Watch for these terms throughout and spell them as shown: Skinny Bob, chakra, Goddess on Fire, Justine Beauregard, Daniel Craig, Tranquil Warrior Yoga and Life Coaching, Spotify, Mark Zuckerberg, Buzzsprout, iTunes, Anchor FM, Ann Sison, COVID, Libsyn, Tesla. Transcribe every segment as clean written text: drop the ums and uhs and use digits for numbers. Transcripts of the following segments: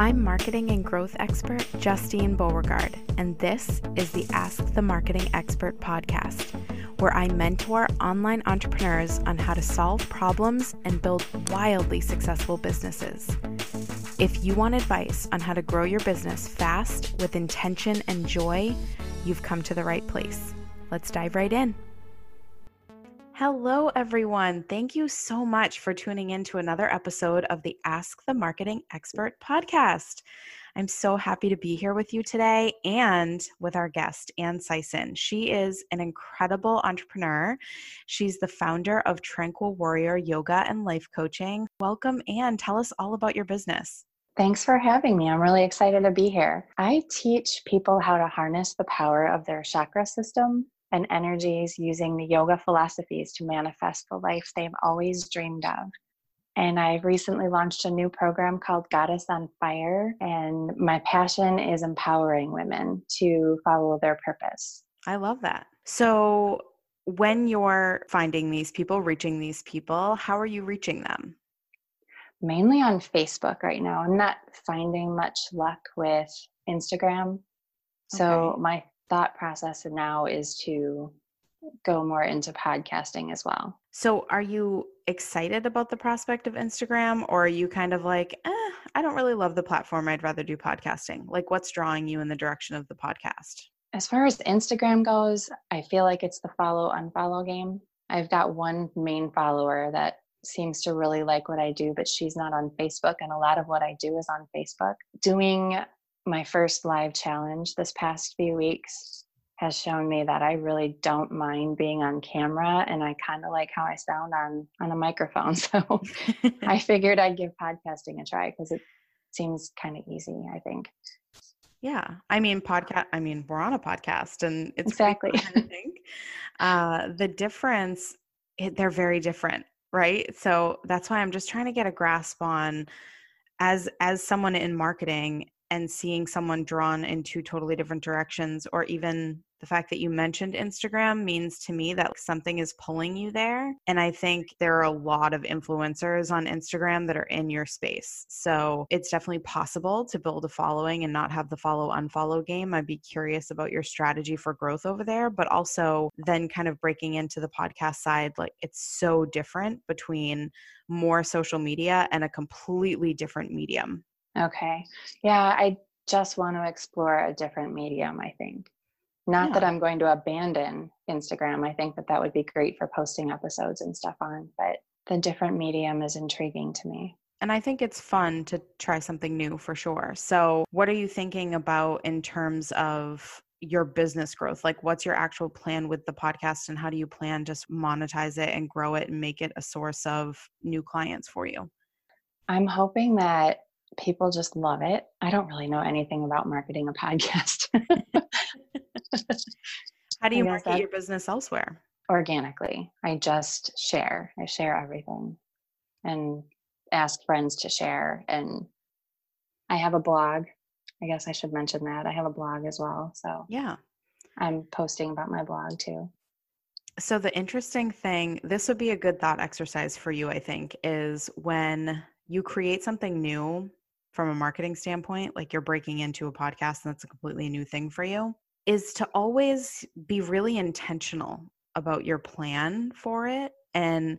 I'm marketing and growth expert Justine Beauregard, and this is the Ask the Marketing Expert podcast, where I mentor online entrepreneurs on how to solve problems and build wildly successful businesses. If you want advice on how to grow your business fast, with intention and joy, you've come to the right place. Let's dive right in. Hello, everyone. Thank you so much for tuning in to another episode of the Ask the Marketing Expert podcast. I'm so happy to be here with you today and with our guest, Ann Sison. She is an incredible entrepreneur. She's the founder of Tranquil Warrior Yoga and Life Coaching. Welcome, Ann. Tell us all about your business. Thanks for having me. I'm really excited to be here. I teach people how to harness the power of their chakra system and energies using the yoga philosophies to manifest the life they've always dreamed of. And I've recently launched a new program called Goddess on Fire, and my passion is empowering women to follow their purpose. I love that. So when you're finding these people, reaching these people, how are you reaching them? Mainly on Facebook right now. I'm not finding much luck with Instagram. So my thought process now is to go more into podcasting as well. So are you excited about the prospect of Instagram, or are you kind of like, I don't really love the platform. I'd rather do podcasting. Like, what's drawing you in the direction of the podcast? As far as Instagram goes, I feel like it's the follow unfollow game. I've got one main follower that seems to really like what I do, but she's not on Facebook. And a lot of what I do is on Facebook. Doing my first live challenge this past few weeks has shown me that I really don't mind being on camera, and I kind of like how I sound on a microphone. So I figured I'd give podcasting a try because it seems kind of easy, I think. Yeah. I mean, we're on a podcast, and it's exactly, pretty fun, I think. The difference, they're very different, right? So that's why I'm just trying to get a grasp on, as someone in marketing, and seeing someone drawn in two totally different directions, or even the fact that you mentioned Instagram means to me that something is pulling you there. And I think there are a lot of influencers on Instagram that are in your space. So it's definitely possible to build a following and not have the follow unfollow game. I'd be curious about your strategy for growth over there, but also then kind of breaking into the podcast side. Like, it's so different between more social media and a completely different medium. Okay. Yeah, I just want to explore a different medium, I think. Not that I'm going to abandon Instagram. I think that would be great for posting episodes and stuff on, but the different medium is intriguing to me. And I think it's fun to try something new for sure. So what are you thinking about in terms of your business growth? Like, what's your actual plan with the podcast, and how do you plan to monetize it and grow it and make it a source of new clients for you? I'm hoping that people just love it. I don't really know anything about marketing a podcast. How do you market your business elsewhere? Organically. I just share. I share everything and ask friends to share. And I have a blog. I guess I should mention that. I have a blog as well. So yeah, I'm posting about my blog too. So the interesting thing, this would be a good thought exercise for you, I think, is when you create something new from a marketing standpoint, like you're breaking into a podcast and that's a completely new thing for you, is to always be really intentional about your plan for it. And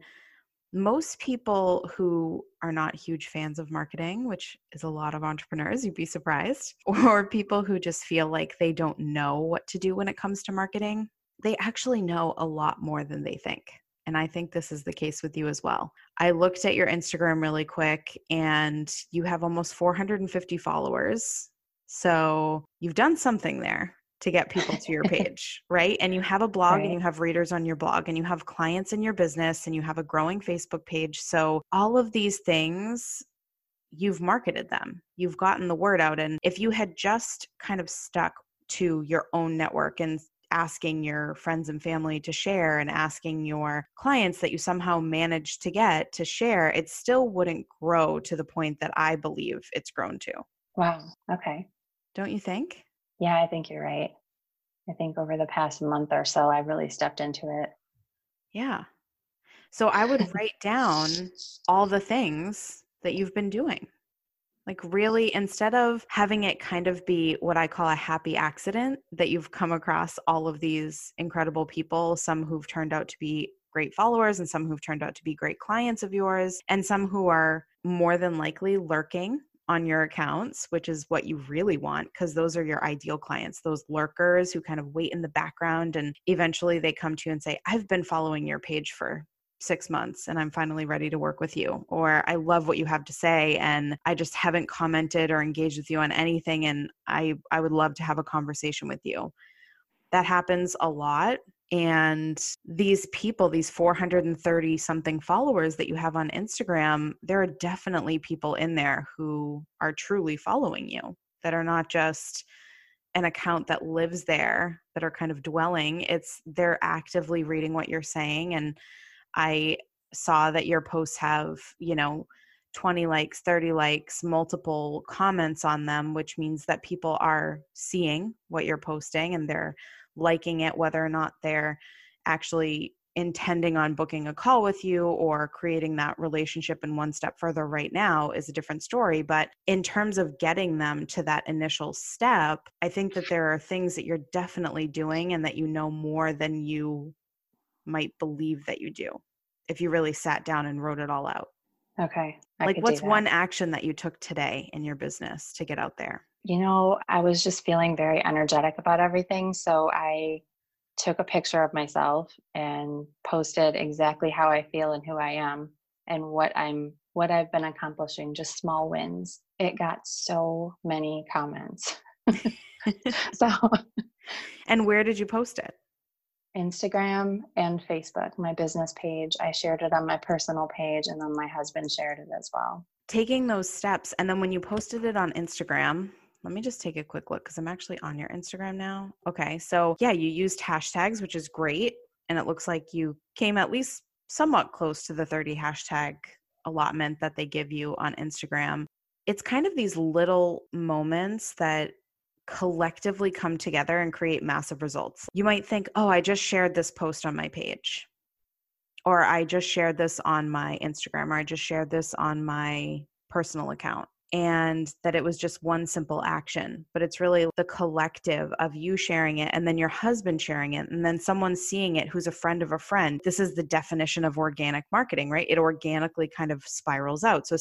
most people who are not huge fans of marketing, which is a lot of entrepreneurs, you'd be surprised, or people who just feel like they don't know what to do when it comes to marketing, they actually know a lot more than they think. And I think this is the case with you as well. I looked at your Instagram really quick, and you have almost 450 followers. So you've done something there to get people to your page, right? And you have a blog, right, and you have readers on your blog, and you have clients in your business, and you have a growing Facebook page. So all of these things, you've marketed them. You've gotten the word out. And if you had just kind of stuck to your own network and asking your friends and family to share and asking your clients that you somehow managed to get to share, it still wouldn't grow to the point that I believe it's grown to. Wow. Okay. Don't you think? Yeah, I think you're right. I think over the past month or so, I've really stepped into it. Yeah. So I would write down all the things that you've been doing. Like really, instead of having it kind of be what I call a happy accident, that you've come across all of these incredible people, some who've turned out to be great followers and some who've turned out to be great clients of yours, and some who are more than likely lurking on your accounts, which is what you really want, because those are your ideal clients, those lurkers who kind of wait in the background and eventually they come to you and say, I've been following your page for 6 months and I'm finally ready to work with you. Or I love what you have to say and I just haven't commented or engaged with you on anything and I would love to have a conversation with you. That happens a lot. And these people, these 430 something followers that you have on Instagram, there are definitely people in there who are truly following you, that are not just an account that lives there, that are kind of dwelling. It's they're actively reading what you're saying. And I saw that your posts have, 20 likes, 30 likes, multiple comments on them, which means that people are seeing what you're posting and they're liking it, whether or not they're actually intending on booking a call with you or creating that relationship and one step further right now is a different story. But in terms of getting them to that initial step, I think that there are things that you're definitely doing and that you know more than you might believe that you do if you really sat down and wrote it all out. Okay. Like what's one action that you took today in your business to get out there? I was just feeling very energetic about everything. So I took a picture of myself and posted exactly how I feel and who I am and what I've been accomplishing, just small wins. It got so many comments. And where did you post it? Instagram and Facebook, my business page. I shared it on my personal page and then my husband shared it as well. Taking those steps. And then when you posted it on Instagram, let me just take a quick look because I'm actually on your Instagram now. Okay. So yeah, you used hashtags, which is great. And it looks like you came at least somewhat close to the 30 hashtag allotment that they give you on Instagram. It's kind of these little moments that collectively come together and create massive results. You might think, oh, I just shared this post on my page, or I just shared this on my Instagram, or I just shared this on my personal account, and that it was just one simple action. But it's really the collective of you sharing it and then your husband sharing it and then someone seeing it who's a friend of a friend. This is the definition of organic marketing, right? It organically kind of spirals out. So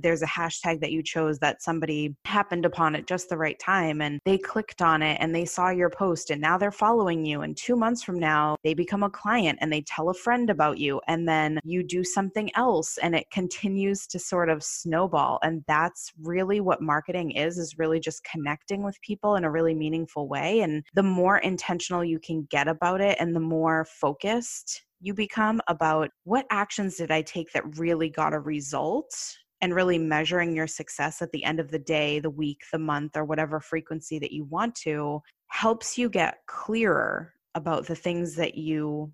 there's a hashtag that you chose that somebody happened upon at just the right time and they clicked on it and they saw your post and now they're following you. And 2 months from now, they become a client and they tell a friend about you and then you do something else and it continues to sort of snowball. And that's really what marketing is really just connecting with people in a really meaningful way. And the more intentional you can get about it and the more focused you become about what actions did I take that really got a result, and really measuring your success at the end of the day, the week, the month, or whatever frequency that you want to, helps you get clearer about the things that you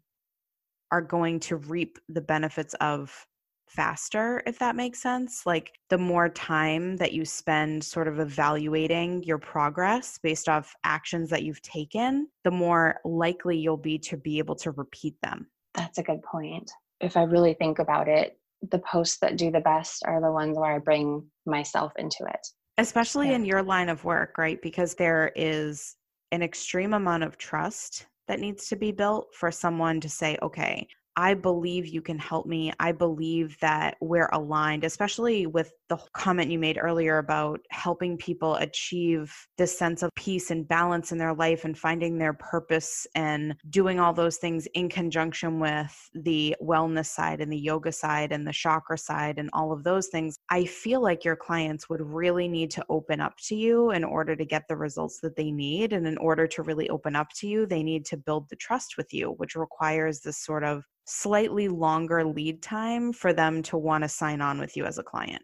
are going to reap the benefits of faster, if that makes sense. Like the more time that you spend sort of evaluating your progress based off actions that you've taken, the more likely you'll be to be able to repeat them. That's a good point. If I really think about it, the posts that do the best are the ones where I bring myself into it. Especially in your line of work, right? Because there is an extreme amount of trust that needs to be built for someone to say, okay, I believe you can help me. I believe that we're aligned, especially with the comment you made earlier about helping people achieve this sense of peace and balance in their life and finding their purpose and doing all those things in conjunction with the wellness side and the yoga side and the chakra side and all of those things. I feel like your clients would really need to open up to you in order to get the results that they need. And in order to really open up to you, they need to build the trust with you, which requires this sort of slightly longer lead time for them to want to sign on with you as a client.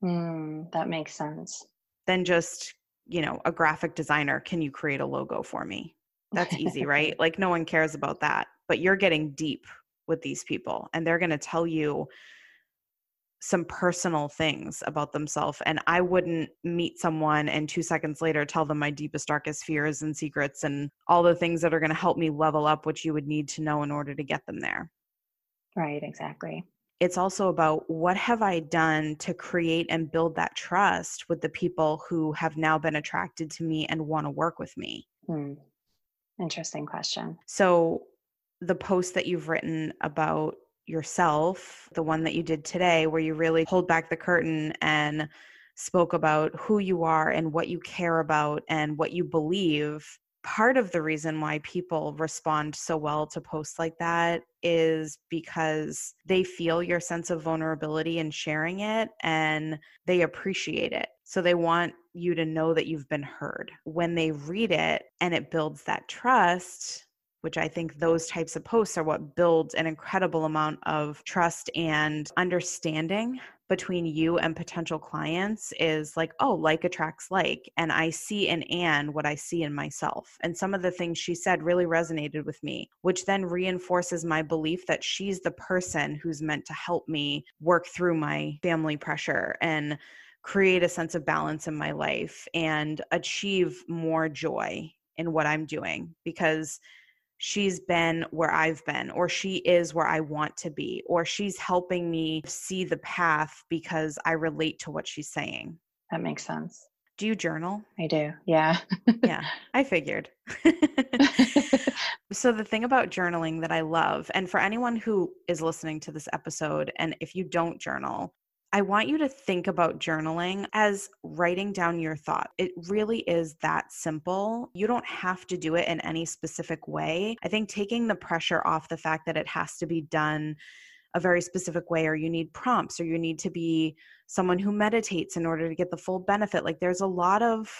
That makes sense. Than just, a graphic designer, can you create a logo for me? That's easy, right? Like no one cares about that, but you're getting deep with these people and they're going to tell you some personal things about themselves. And I wouldn't meet someone and 2 seconds later tell them my deepest, darkest fears and secrets and all the things that are going to help me level up, which you would need to know in order to get them there. Right, exactly. it's also about what have I done to create and build that trust with the people who have now been attracted to me and want to work with me? Interesting question. So the post that you've written about yourself, the one that you did today, where you really pulled back the curtain and spoke about who you are and what you care about and what you believe. Part of the reason why people respond so well to posts like that is because they feel your sense of vulnerability in sharing it and they appreciate it. So they want you to know that you've been heard. When they read it and it builds that trust, which I think those types of posts are what builds an incredible amount of trust and understanding between you and potential clients, is like, oh, like attracts like, and I see in Ann what I see in myself. And some of the things she said really resonated with me, which then reinforces my belief that she's the person who's meant to help me work through my family pressure and create a sense of balance in my life and achieve more joy in what I'm doing, because she's been where I've been, or she is where I want to be, or she's helping me see the path because I relate to what she's saying. That makes sense. Do you journal? I do. Yeah. Yeah. I figured. So the thing about journaling that I love, and for anyone who is listening to this episode, and if you don't journal, I want you to think about journaling as writing down your thought. It really is that simple. You don't have to do it in any specific way. I think taking the pressure off the fact that it has to be done a very specific way, or you need prompts, or you need to be someone who meditates in order to get the full benefit. Like, there's a lot of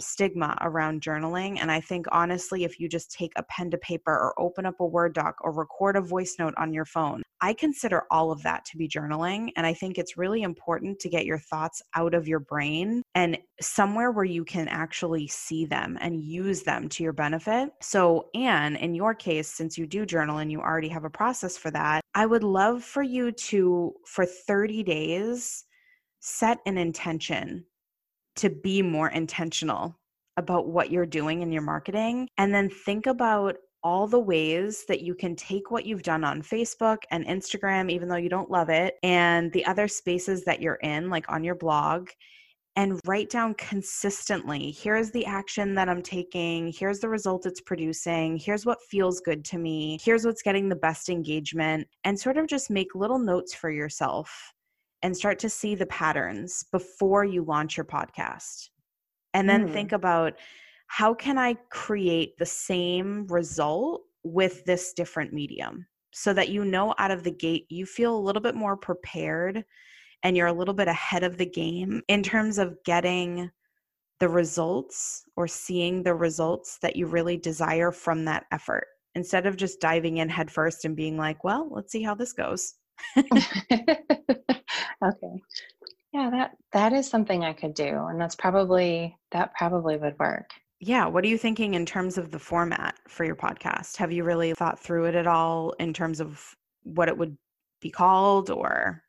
stigma around journaling. And I think, honestly, if you just take a pen to paper or open up a Word doc or record a voice note on your phone, I consider all of that to be journaling. And I think it's really important to get your thoughts out of your brain and somewhere where you can actually see them and use them to your benefit. So, Ann, in your case, since you do journal and you already have a process for that, I would love for you to, for 30 days, set an intention to be more intentional about what you're doing in your marketing. And then think about all the ways that you can take what you've done on Facebook and Instagram, even though you don't love it, and the other spaces that you're in, like on your blog, and write down consistently, here's the action that I'm taking, here's the result it's producing, here's what feels good to me, here's what's getting the best engagement, and sort of just make little notes for yourself and start to see the patterns before you launch your podcast. And then think about, how can I create the same result with this different medium, so that, you know, out of the gate, you feel a little bit more prepared and you're a little bit ahead of the game in terms of getting the results or seeing the results that you really desire from that effort, instead of just diving in headfirst and being like, well, let's see how this goes. Okay. Yeah, that is something I could do. And that probably would work. Yeah. What are you thinking in terms of the format for your podcast? Have you really thought through it at all in terms of what it would be called, or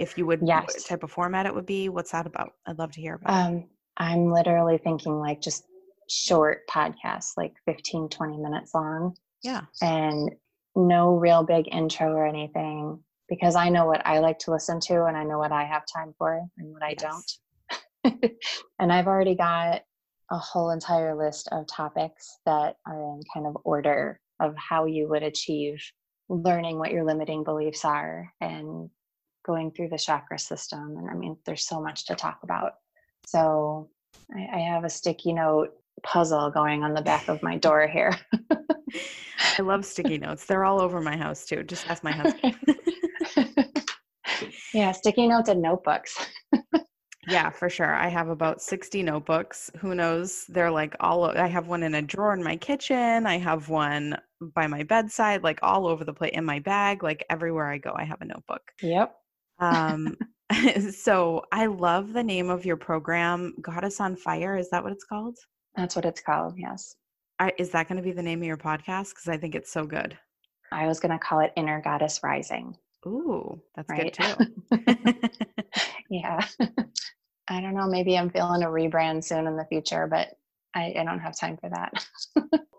if you would, yes, what type of format it would be? What's that about? I'd love to hear about it. I'm literally thinking like just short podcasts, like 15, 20 minutes long. Yeah. And no real big intro or anything, because I know what I like to listen to and I know what I have time for and what I don't. And I've already got a whole entire list of topics that are in kind of order of how you would achieve learning what your limiting beliefs are and going through the chakra system. And I mean, there's so much to talk about. So I have a sticky note puzzle going on the back of my door here. I love sticky notes. They're all over my house too. Just ask my husband. Yeah, sticky notes and notebooks. Yeah, for sure. I have about 60 notebooks. Who knows? They're like I have one in a drawer in my kitchen. I have one by my bedside, like all over the place, in my bag, like everywhere I go, I have a notebook. Yep. So I love the name of your program, Goddess on Fire. Is that what it's called? That's what it's called. Yes. Is that going to be the name of your podcast? Because I think it's so good. I was going to call it Inner Goddess Rising. Ooh, that's right? Good too. Yeah. I don't know. Maybe I'm feeling a rebrand soon in the future, but I don't have time for that.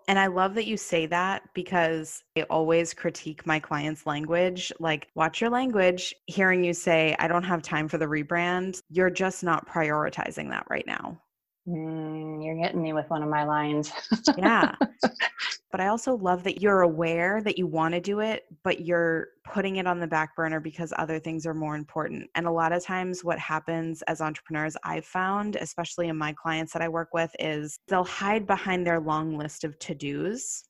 And I love that you say that, because I always critique my clients' language. Like, watch your language. Hearing you say, I don't have time for the rebrand, you're just not prioritizing that right now. You're getting me with one of my lines. Yeah. But I also love that you're aware that you want to do it, but you're putting it on the back burner because other things are more important. And a lot of times what happens as entrepreneurs, I've found, especially in my clients that I work with, is they'll hide behind their long list of to-dos.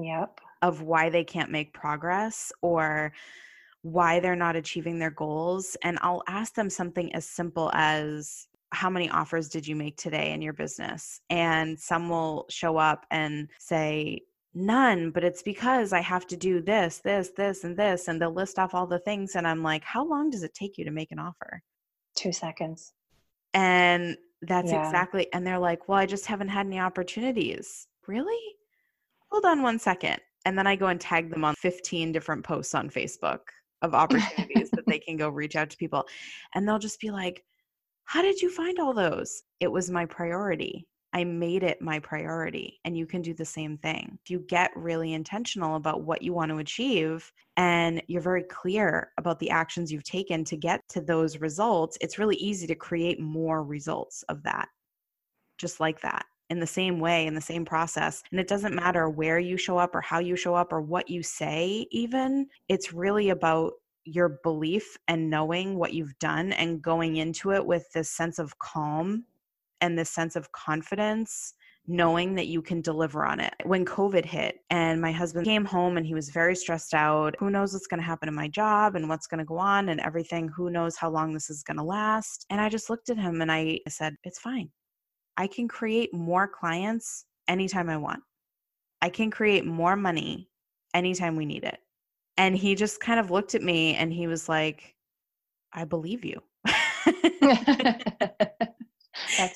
Yep. Of why they can't make progress or why they're not achieving their goals. And I'll ask them something as simple as, how many offers did you make today in your business? And some will show up and say, none, but it's because I have to do this, this, this, and this. And they'll list off all the things. And I'm like, how long does it take you to make an offer? 2 seconds. And that's exactly. And they're like, well, I just haven't had any opportunities. Really? Hold on 1 second. And then I go and tag them on 15 different posts on Facebook of opportunities that they can go reach out to people. And they'll just be like, how did you find all those? It was my priority. I made it my priority. And you can do the same thing. If you get really intentional about what you want to achieve and you're very clear about the actions you've taken to get to those results, it's really easy to create more results of that, just like that, in the same way, in the same process. And it doesn't matter where you show up or how you show up or what you say even. It's really about your belief and knowing what you've done and going into it with this sense of calm and this sense of confidence, knowing that you can deliver on it. When COVID hit and my husband came home and he was very stressed out, who knows what's going to happen to my job and what's going to go on and everything, who knows how long this is going to last. And I just looked at him and I said, it's fine. I can create more clients anytime I want. I can create more money anytime we need it. And he just kind of looked at me and he was like, I believe you. That's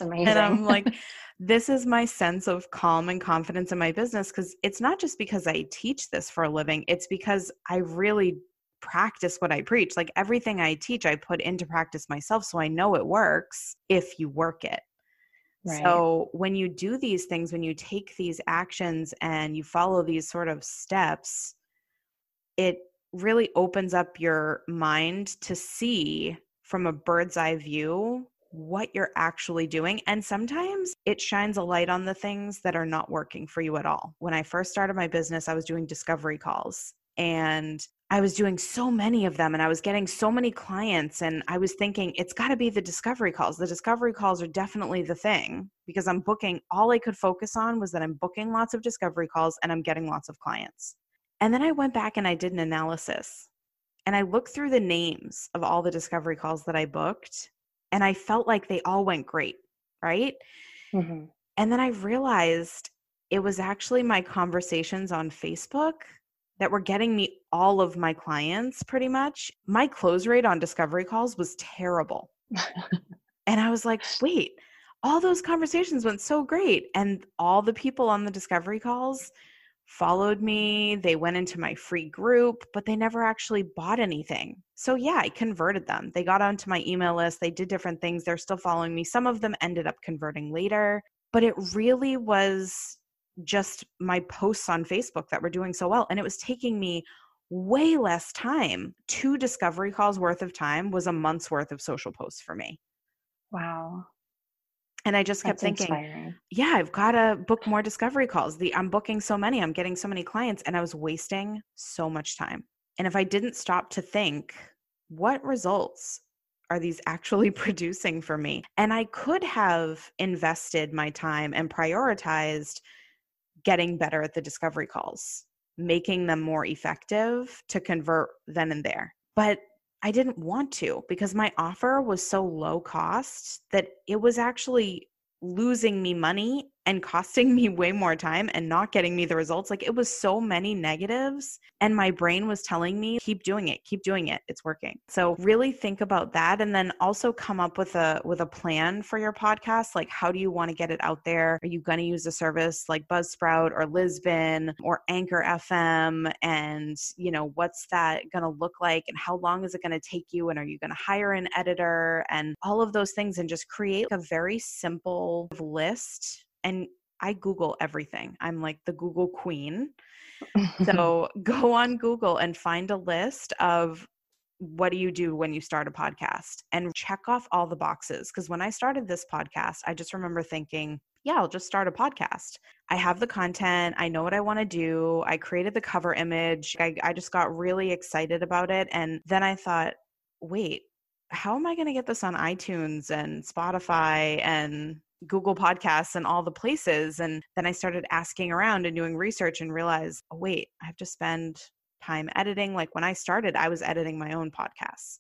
amazing. And I'm like, this is my sense of calm and confidence in my business, because it's not just because I teach this for a living. It's because I really practice what I preach. Like, everything I teach, I put into practice myself. So I know it works if you work it. Right. So when you do these things, when you take these actions and you follow these sort of steps, it really opens up your mind to see from a bird's eye view what you're actually doing. And sometimes it shines a light on the things that are not working for you at all. When I first started my business, I was doing discovery calls and I was doing so many of them and I was getting so many clients, and I was thinking, it's got to be the discovery calls. The discovery calls are definitely the thing, because I'm booking. All I could focus on was that I'm booking lots of discovery calls and I'm getting lots of clients. And then I went back and I did an analysis and I looked through the names of all the discovery calls that I booked, and I felt like they all went great, right? Mm-hmm. And then I realized it was actually my conversations on Facebook that were getting me all of my clients pretty much. My close rate on discovery calls was terrible. And I was like, wait, all those conversations went so great. And all the people on the discovery calls followed me, they went into my free group, but they never actually bought anything. So yeah, I converted them. They got onto my email list, they did different things, they're still following me. Some of them ended up converting later, but it really was just my posts on Facebook that were doing so well. And it was taking me way less time. 2 discovery calls worth of time was a month's worth of social posts for me. Wow. And I just kept thinking, inspiring. Yeah, I've got to book more discovery calls. I'm booking so many, I'm getting so many clients, and I was wasting so much time. And if I didn't stop to think, what results are these actually producing for me? And I could have invested my time and prioritized getting better at the discovery calls, making them more effective to convert then and there. But I didn't want to, because my offer was so low cost that it was actually losing me money and costing me way more time and not getting me the results. Like, it was so many negatives, and my brain was telling me, keep doing it, it's working. So really think about that, and then also come up with a plan for your podcast. Like, how do you want to get it out there? Are you going to use a service like Buzzsprout or Libsyn or Anchor FM? And what's that going to look like? And how long is it going to take you? And are you going to hire an editor? And all of those things, and just create a very simple list and I Google everything. I'm like the Google queen. So go on Google and find a list of what do you do when you start a podcast and check off all the boxes. Because when I started this podcast, I just remember thinking, yeah, I'll just start a podcast. I have the content. I know what I want to do. I created the cover image. I just got really excited about it. And then I thought, wait, how am I going to get this on iTunes and Spotify and Google Podcasts and all the places? And then I started asking around and doing research and realized, oh, wait, I have to spend time editing. Like when I started, I was editing my own podcasts.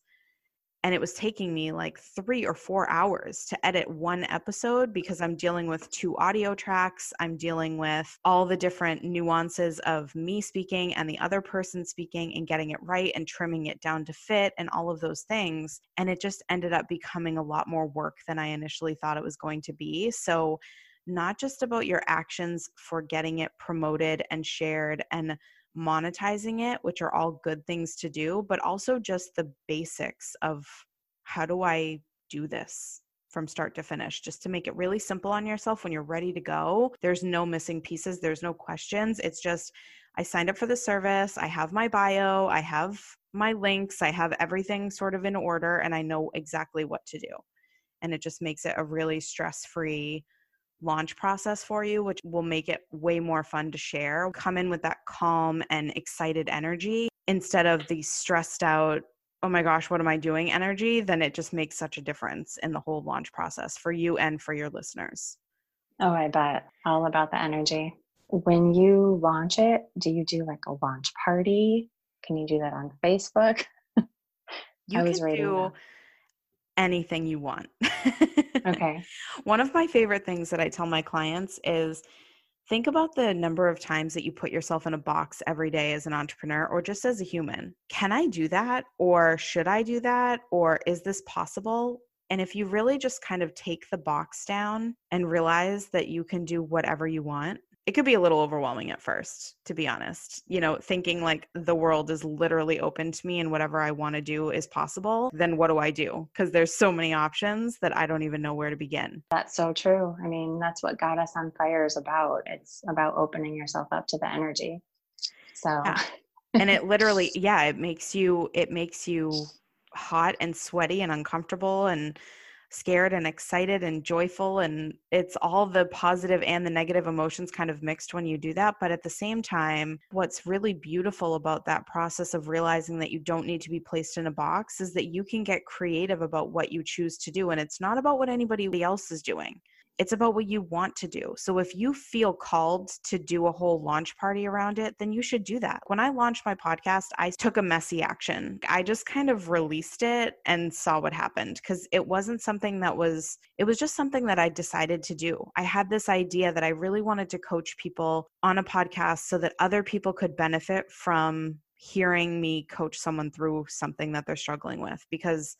And it was taking me like 3 or 4 hours to edit one episode because I'm dealing with 2 audio tracks. I'm dealing with all the different nuances of me speaking and the other person speaking and getting it right and trimming it down to fit and all of those things. And it just ended up becoming a lot more work than I initially thought it was going to be. So not just about your actions for getting it promoted and shared and monetizing it, which are all good things to do, but also just the basics of how do I do this from start to finish, just to make it really simple on yourself when you're ready to go. There's no missing pieces. There's no questions. It's just, I signed up for the service. I have my bio. I have my links. I have everything sort of in order, and I know exactly what to do. And it just makes it a really stress-free launch process for you, which will make it way more fun to share. Come in with that calm and excited energy instead of the stressed out, oh my gosh, what am I doing energy? Then it just makes such a difference in the whole launch process for you and for your listeners. Oh, I bet. All about the energy. When you launch it, do you do like a launch party? Can you do that on Facebook? You can do anything you want. Okay. One of my favorite things that I tell my clients is think about the number of times that you put yourself in a box every day as an entrepreneur or just as a human. Can I do that? Or should I do that? Or is this possible? And if you really just kind of take the box down and realize that you can do whatever you want, it could be a little overwhelming at first, to be honest, you know, thinking like the world is literally open to me and whatever I want to do is possible. Then what do I do? Because there's so many options that I don't even know where to begin. That's so true. I mean, that's what Goddess on Fire is about. It's about opening yourself up to the energy. So, yeah. And it literally, yeah, it makes you hot and sweaty and uncomfortable and scared and excited and joyful. And it's all the positive and the negative emotions kind of mixed when you do that. But at the same time, what's really beautiful about that process of realizing that you don't need to be placed in a box is that you can get creative about what you choose to do. And it's not about what anybody else is doing. It's about what you want to do. So if you feel called to do a whole launch party around it, then you should do that. When I launched my podcast, I took a messy action. I just kind of released it and saw what happened because it wasn't something that was, it was just something that I decided to do. I had this idea that I really wanted to coach people on a podcast so that other people could benefit from hearing me coach someone through something that they're struggling with, because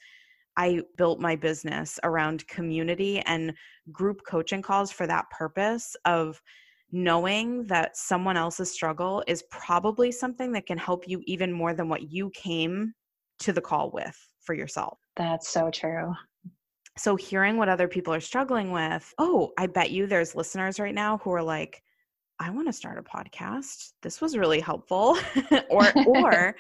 I built my business around community and group coaching calls for that purpose of knowing that someone else's struggle is probably something that can help you even more than what you came to the call with for yourself. That's so true. So hearing what other people are struggling with, oh, I bet you there's listeners right now who are like, I want to start a podcast. This was really helpful. or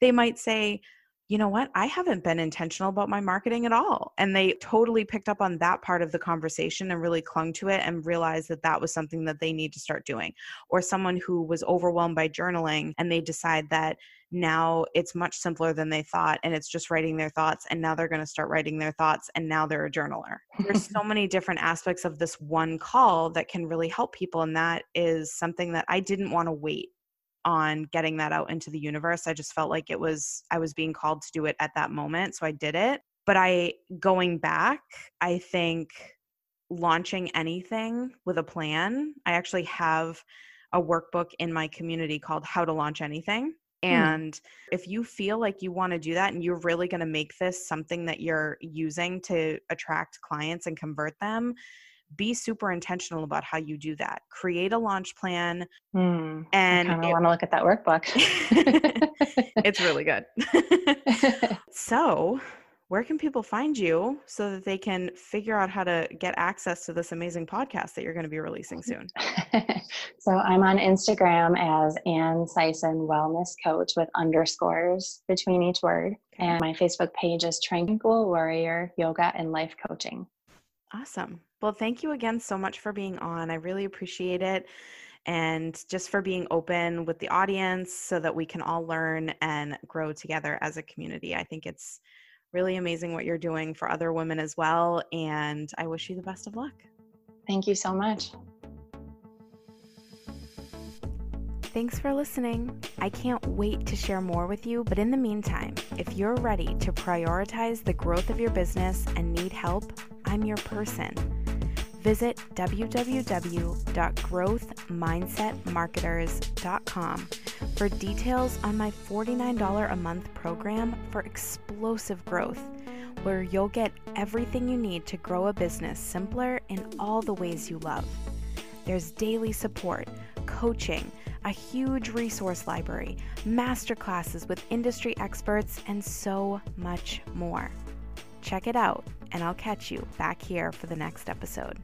they might say, you know what? I haven't been intentional about my marketing at all. And they totally picked up on that part of the conversation and really clung to it and realized that that was something that they need to start doing. Or someone who was overwhelmed by journaling and they decide that now it's much simpler than they thought and it's just writing their thoughts, and now they're going to start writing their thoughts and now they're a journaler. There's so many different aspects of this one call that can really help people, and that is something that I didn't want to wait on getting that out into the universe. I just felt like I was being called to do it at that moment. So I did it. But going back, I think launching anything with a plan, I actually have a workbook in my community called How to Launch Anything. And if you feel like you want to do that and you're really going to make this something that you're using to attract clients and convert them, be super intentional about how you do that. Create a launch plan. And I kind of want to look at that workbook. It's really good. So where can people find you so that they can figure out how to get access to this amazing podcast that you're going to be releasing soon? So I'm on Instagram as Ann Sison Wellness Coach with underscores between each word. Okay. And my Facebook page is Tranquil Warrior Yoga and Life Coaching. Awesome. Well, thank you again so much for being on. I really appreciate it. And just for being open with the audience so that we can all learn and grow together as a community. I think it's really amazing what you're doing for other women as well. And I wish you the best of luck. Thank you so much. Thanks for listening. I can't wait to share more with you. But in the meantime, if you're ready to prioritize the growth of your business and need help, I'm your person. Visit www.growthmindsetmarketers.com for details on my $49 a month program for explosive growth, where you'll get everything you need to grow a business simpler in all the ways you love. There's daily support, coaching, a huge resource library, masterclasses with industry experts, and so much more. Check it out, and I'll catch you back here for the next episode.